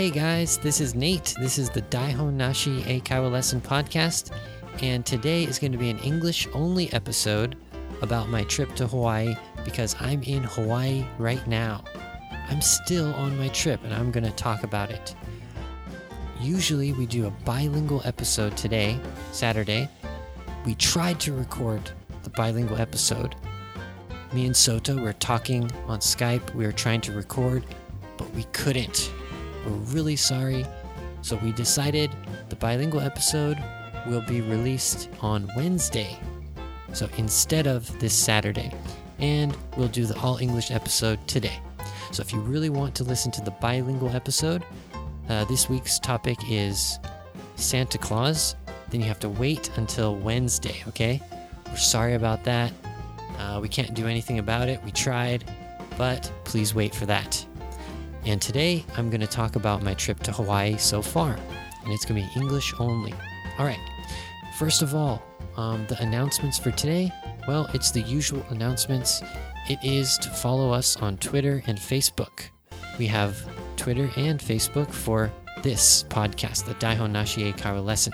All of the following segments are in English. Hey guys, this is Nate. This is the Daihonnashi Eikaiwa Lesson Podcast, and today is going to be an English-only episode about my trip to Hawaii because I'm in Hawaii right now. I'm still on my trip, and I'm going to talk about it. Usually we do a bilingual episode today, Saturday. We tried to record the bilingual episode. Me and Sota were talking on Skype. We were trying to record, but we couldn't. We're really sorry. So we decided the bilingual episode will be released on Wednesday. So instead of this Saturday. And we'll do the all-English episode today. So if you really want to listen to the bilingual episode, this week's topic is Santa Claus. Then you have to wait until Wednesday, okay? We're sorry about that. We can't do anything about it. We tried, but please wait for that. And today, I'm going to talk about my trip to Hawaii so far. And it's going to be English only. All right. First of all, the announcements for today. Well, it's the usual announcements. It is to follow us on Twitter and Facebook. We have Twitter and Facebook for this podcast, the Daihonnashi Eikaiwa Lesson.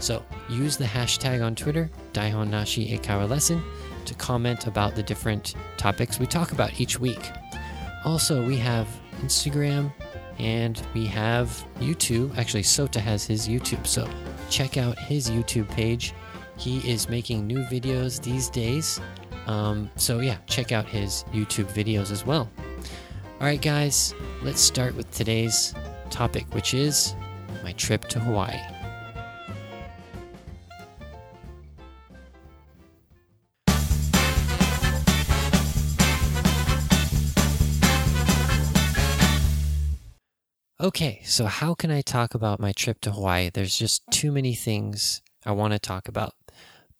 So use the hashtag on Twitter, Daihonnashi Eikaiwa Lesson, to comment about the different topics we talk about each week. Also, we have Instagram and we have YouTube. Actually, Sota has his YouTube, so check out his YouTube page. He is making new videos these days. So yeah, check out his YouTube videos as well. All right, guys, let's start with today's topic, which is my trip to Hawaii. Okay, so how can I talk about my trip to Hawaii? There's just too many things I want to talk about,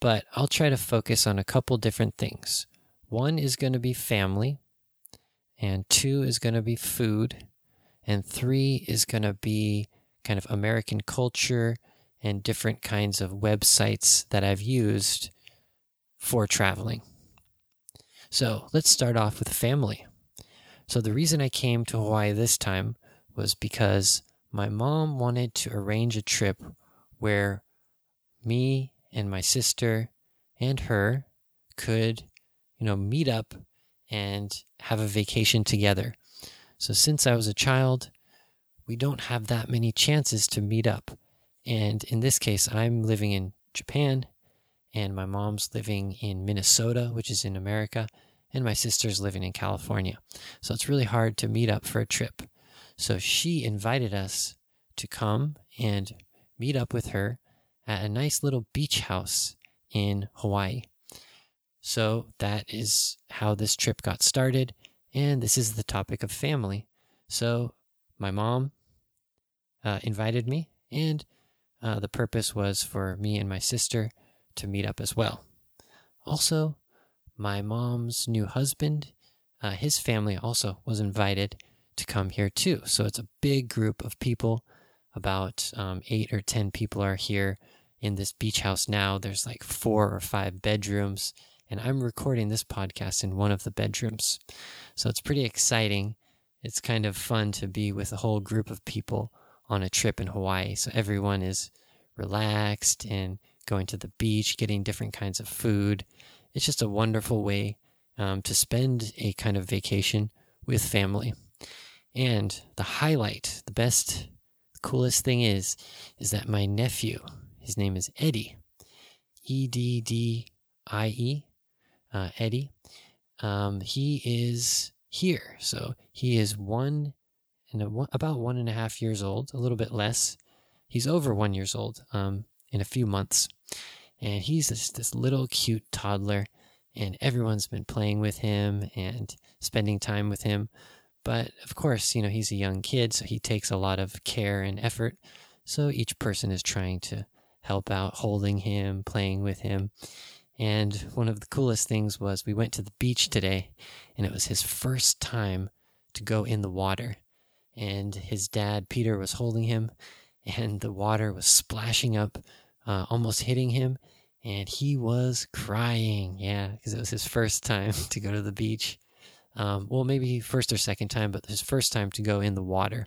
but I'll try to focus on a couple different things. One is going to be family, and two is going to be food, and three is going to be kind of American culture and different kinds of websites that I've used for traveling. So let's start off with family. So the reason I came to Hawaii this time was because my mom wanted to arrange a trip where me and my sister and her could, meet up and have a vacation together. So since I was a child, we don't have that many chances to meet up. And in this case, I'm living in Japan and my mom's living in Minnesota, which is in America, and my sister's living in California. So it's really hard to meet up for a trip. So she invited us to come and meet up with her at a nice little beach house in Hawaii. So that is how this trip got started, and this is the topic of family. So my mom invited me, and the purpose was for me and my sister to meet up as well. Also, my mom's new husband, his family also was invited to come here too. So it's a big group of people. About 8 or 10 people are here in this beach house now. There's like 4 or 5 bedrooms, and I'm recording this podcast in one of the bedrooms. So it's pretty exciting. It's kind of fun to be with a whole group of people on a trip in Hawaii. So everyone is relaxed and going to the beach, getting different kinds of food. It's just a wonderful way to spend a kind of vacation with family. And the highlight, the best, coolest thing is that my nephew, his name is Eddie, E-D-D-I-E, Eddie, he is here. So he is about 1.5 years old, a little bit less. He's over 1 years old in a few months. And he's just this little cute toddler, and everyone's been playing with him and spending time with him. But of course, he's a young kid, so he takes a lot of care and effort. So each person is trying to help out, holding him, playing with him. And one of the coolest things was we went to the beach today, and it was his first time to go in the water. And his dad, Peter, was holding him, and the water was splashing up, almost hitting him. And he was crying, yeah, because it was his first time to go to the beach. Well, maybe first or second time, but his first time to go in the water.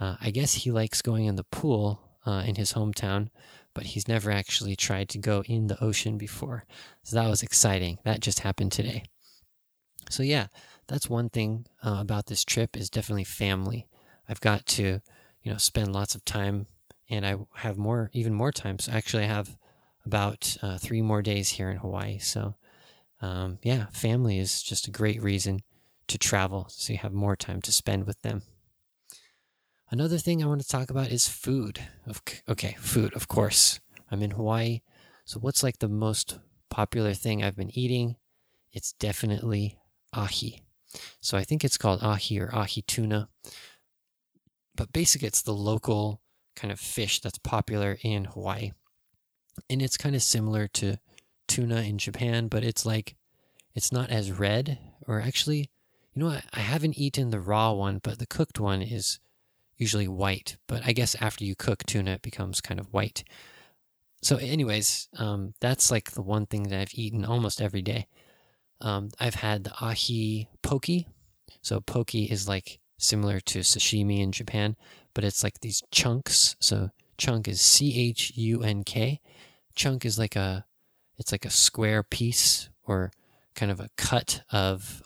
I guess he likes going in the pool in his hometown, but he's never actually tried to go in the ocean before. So that was exciting. That just happened today. So yeah, that's one thing about this trip is definitely family. I've got to, spend lots of time, and I have even more time. So actually I have about 3 more days here in Hawaii. So yeah, family is just a great reason to travel, so you have more time to spend with them. Another thing I want to talk about is food. Okay, food, of course. I'm in Hawaii, so what's like the most popular thing I've been eating? It's definitely ahi. So I think it's called ahi or ahi tuna. But basically, it's the local kind of fish that's popular in Hawaii. And it's kind of similar to tuna in Japan, but it's not as red. Or actually, I haven't eaten the raw one, but the cooked one is usually white. But I guess after you cook tuna, it becomes kind of white. So anyways, that's like the one thing that I've eaten almost every day. I've had the ahi poke. So poke is like similar to sashimi in Japan, but it's like these chunks. So chunk is C-H-U-N-K. Chunk is like a square piece or kind of a cut of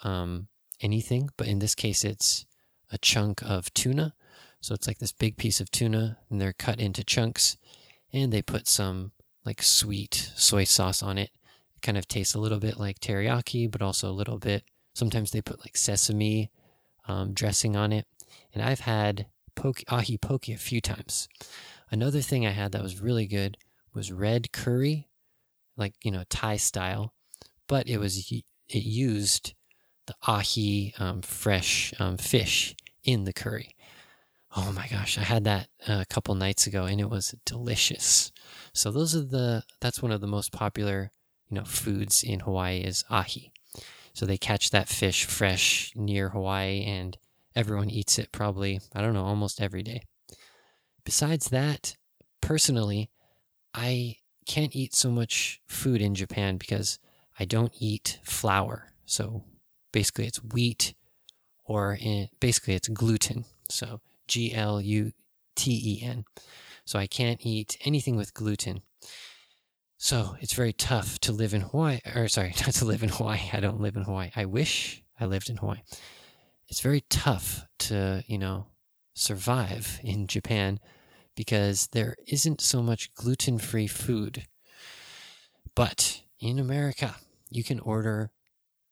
anything, but in this case it's a chunk of tuna. So it's like this big piece of tuna, and they're cut into chunks, and they put some like sweet soy sauce on it. It kind of tastes a little bit like teriyaki, but also a little bit, sometimes they put like sesame dressing on it. And I've had ahi poke a few times. Another thing I had that was really good was red curry, like, Thai style. But it used the ahi fresh fish in the curry. Oh my gosh, I had that a couple nights ago, and it was delicious. So that's one of the most popular foods in Hawaii is ahi. So they catch that fish fresh near Hawaii, and everyone eats it probably, I don't know, almost every day. Besides that, personally, I can't eat so much food in Japan because I don't eat flour. So basically it's wheat, or basically it's gluten. So gluten. So I can't eat anything with gluten. So it's very tough to live in Hawaii, or sorry, not to live in Hawaii. I don't live in Hawaii. I wish I lived in Hawaii. It's very tough to, survive in Japan because there isn't so much gluten-free food. But in America, you can order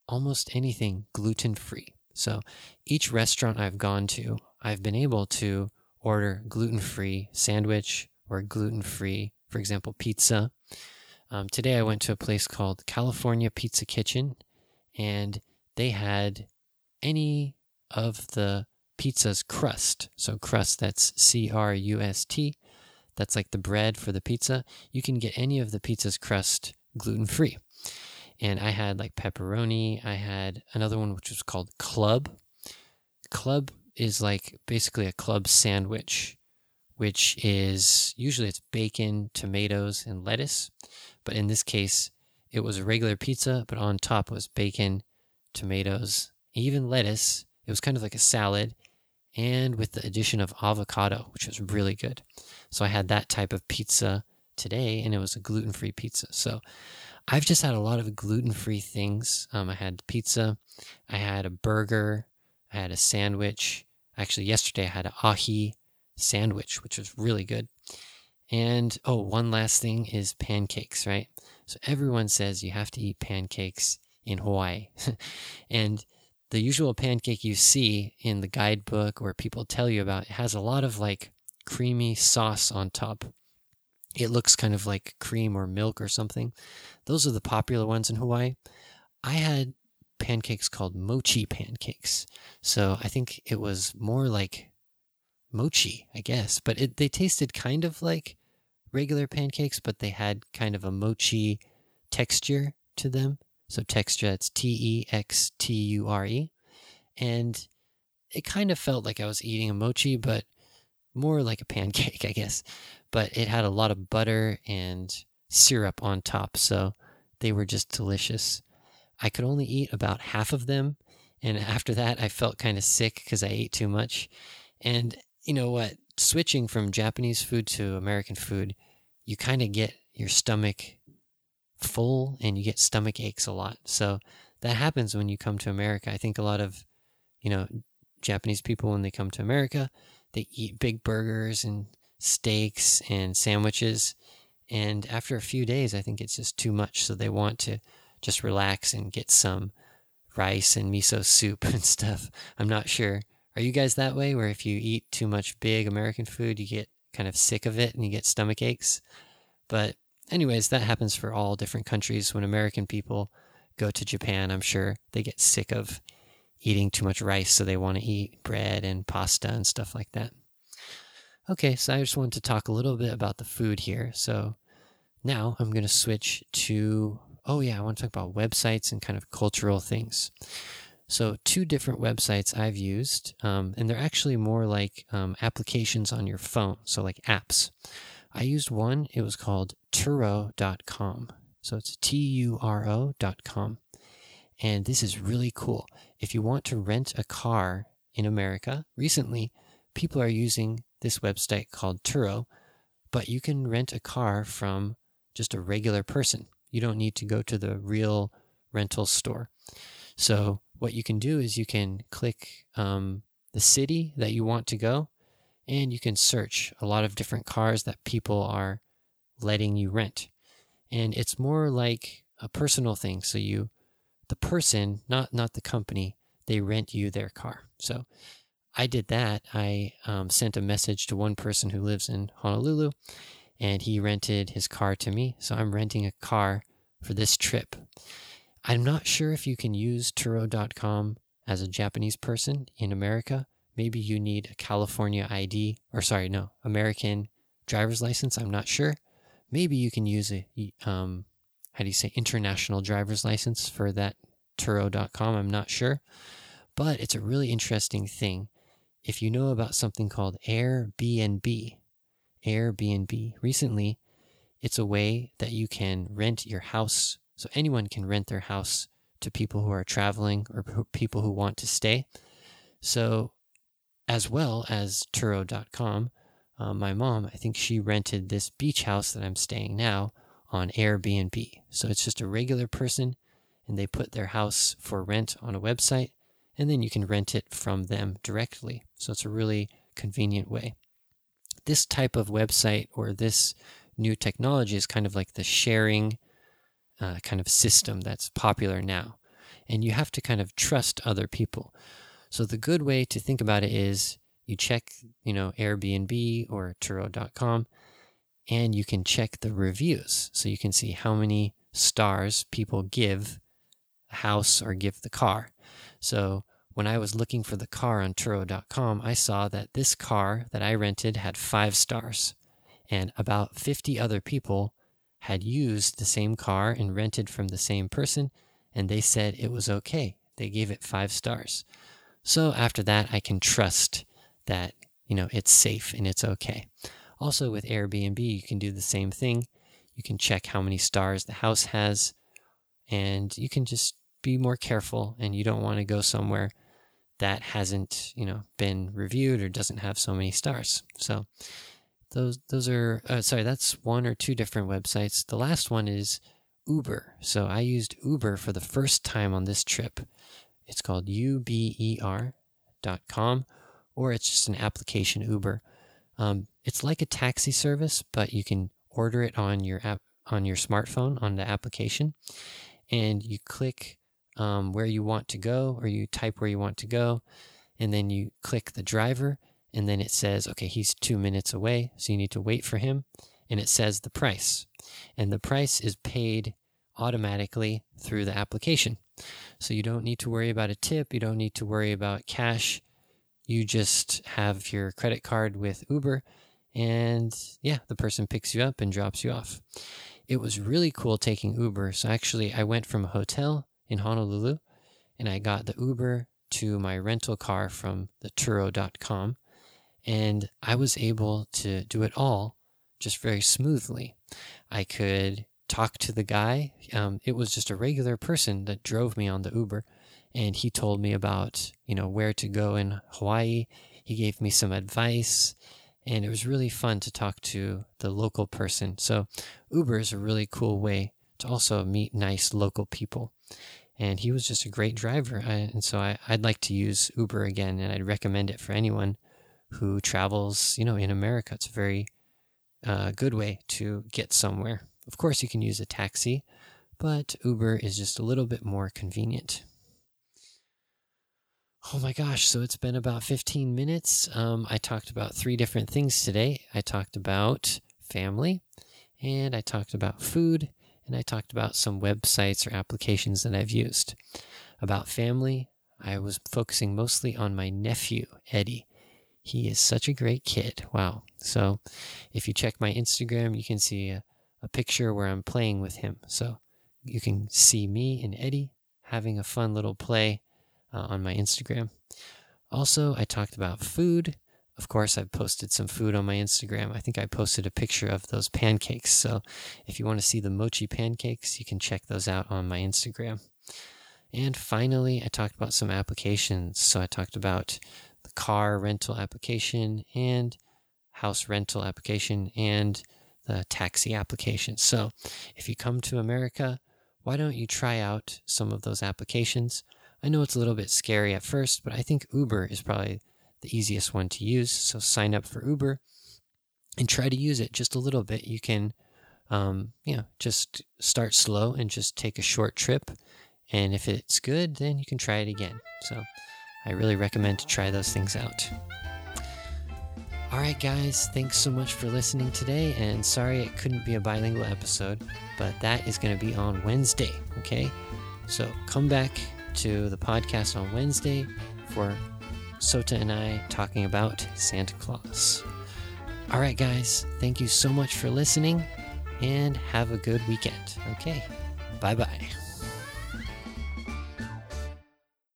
almost anything gluten-free. So each restaurant I've gone to, I've been able to order gluten-free sandwich or gluten-free, for example, pizza. Today I went to a place called California Pizza Kitchen, and they had any of the pizza's crust. So crust, that's C-R-U-S-T. That's like the bread for the pizza. You can get any of the pizza's crust gluten-free. And I had like pepperoni. I had another one which was called club. Club is like basically a club sandwich, which is usually it's bacon, tomatoes, and lettuce. But in this case, it was a regular pizza, but on top was bacon, tomatoes, even lettuce. It was kind of like a salad, and with the addition of avocado, which was really good. So I had that type of pizza today, and it was a gluten-free pizza. So I've just had a lot of gluten-free things. I had pizza, I had a burger, I had a sandwich. Actually, yesterday I had an ahi sandwich, which was really good. And one last thing is pancakes, right? So everyone says you have to eat pancakes in Hawaii. And the usual pancake you see in the guidebook or people tell you about, it has a lot of like creamy sauce on top. It looks kind of like cream or milk or something. Those are the popular ones in Hawaii. I had pancakes called mochi pancakes. So I think it was more like mochi, I guess. But they tasted kind of like regular pancakes, but they had kind of a mochi texture to them. So texture, that's T-E-X-T-U-R-E. And it kind of felt like I was eating a mochi, but more like a pancake, I guess. But it had a lot of butter and syrup on top, so they were just delicious. I could only eat about half of them, and after that I felt kind of sick because I ate too much. And you know what, switching from Japanese food to American food, you kind of get your stomach full and you get stomach aches a lot. So that happens when you come to America. I think a lot of, you know, Japanese people, when they come to America, they eat big burgers and steaks and sandwiches. And after a few days, I think it's just too much. So they want to just relax and get some rice and miso soup and stuff. I'm not sure. Are you guys that way, where if you eat too much big American food, you get kind of sick of it and you get stomach aches? But anyways, that happens for all different countries. When American people go to Japan, I'm sure they get sick of eating too much rice, so they want to eat bread and pasta and stuff like that. Okay, so I just wanted to talk a little bit about the food here. So now I'm going to switch to, oh yeah, I want to talk about websites and kind of cultural things. So two different websites I've used, and they're actually more like applications on your phone, so like apps. I used one, it was called Turo.com. So it's Turo.com. And this is really cool. If you want to rent a car in America, recently people are using this website called Turo, but you can rent a car from just a regular person. You don't need to go to the real rental store. So what you can do is you can click the city that you want to go, and you can search a lot of different cars that people are letting you rent. And it's more like a personal thing. So you, the person, not the company, they rent you their car. So I did that. I sent a message to one person who lives in Honolulu, and he rented his car to me. So I'm renting a car for this trip. I'm not sure if you can use Turo.com as a Japanese person in America. Maybe you need a California ID, or sorry, no, American driver's license. I'm not sure. Maybe you can use a, international driver's license for that Turo.com. I'm not sure. But it's a really interesting thing. If you know about something called Airbnb, recently, it's a way that you can rent your house. So anyone can rent their house to people who are traveling or people who want to stay. So as well as Turo.com, my mom, I think she rented this beach house that I'm staying now on Airbnb. So it's just a regular person, and they put their house for rent on a website, and then you can rent it from them directly. So it's a really convenient way. This type of website or this new technology is kind of like the sharing kind of system that's popular now. And you have to kind of trust other people. So the good way to think about it is you check, you know, Airbnb or Turo.com, and you can check the reviews. So you can see how many stars people give the house or give the car. So when I was looking for the car on Turo.com, I saw that this car that I rented had 5 stars, and about 50 other people had used the same car and rented from the same person, and they said it was okay. They gave it 5 stars. So after that, I can trust that, you know, it's safe and it's okay. Also with Airbnb, you can do the same thing. You can check how many stars the house has, and you can just be more careful, and you don't want to go somewhere that hasn't, you know, been reviewed or doesn't have so many stars. So those are, that's one or two different websites. The last one is Uber. So I used Uber for the first time on this trip. It's called uber.com, or it's just an application, Uber. It's like a taxi service, but you can order it on your app, on your smartphone, on the application, and you click where you want to go, or you type where you want to go, and then you click the driver, and then it says, okay, he's 2 minutes away, so you need to wait for him, and it says the price. And the price is paid automatically through the application. So you don't need to worry about a tip, you don't need to worry about cash, you just have your credit card with Uber, and yeah, the person picks you up and drops you off. It was really cool taking Uber. So actually, I went from a hotel in Honolulu, and I got the Uber to my rental car from the Turo.com, and I was able to do it all just very smoothly. I could talk to the guy. It was just a regular person that drove me on the Uber, and he told me about, you know, where to go in Hawaii. He gave me some advice, and it was really fun to talk to the local person. So Uber is a really cool way to also meet nice local people. And he was just a great driver. And so I'd like to use Uber again, and I'd recommend it for anyone who travels, you know, in America. It's a very good way to get somewhere. Of course, you can use a taxi, but Uber is just a little bit more convenient. Oh my gosh, so it's been about 15 minutes. I talked about 3 different things today. I talked about family, and I talked about food, and I talked about some websites or applications that I've used. About family, I was focusing mostly on my nephew, Eddie. He is such a great kid. Wow. So if you check my Instagram, you can see a picture where I'm playing with him. So you can see me and Eddie having a fun little play on my Instagram. Also, I talked about food. Of course, I've posted some food on my Instagram. I think I posted a picture of those pancakes. So if you want to see the mochi pancakes, you can check those out on my Instagram. And finally, I talked about some applications. So I talked about the car rental application and house rental application and the taxi application. So if you come to America, why don't you try out some of those applications? I know it's a little bit scary at first, but I think Uber is probably the easiest one to use. So sign up for Uber and try to use it just a little bit. You can, just start slow and just take a short trip. And if it's good, then you can try it again. So I really recommend to try those things out. All right, guys, thanks so much for listening today. And sorry it couldn't be a bilingual episode, but that is going to be on Wednesday. Okay. So come back to the podcast on Wednesday for Sota and I talking about Santa Claus. All right, guys, thank you so much for listening, and have a good weekend. Okay, bye-bye.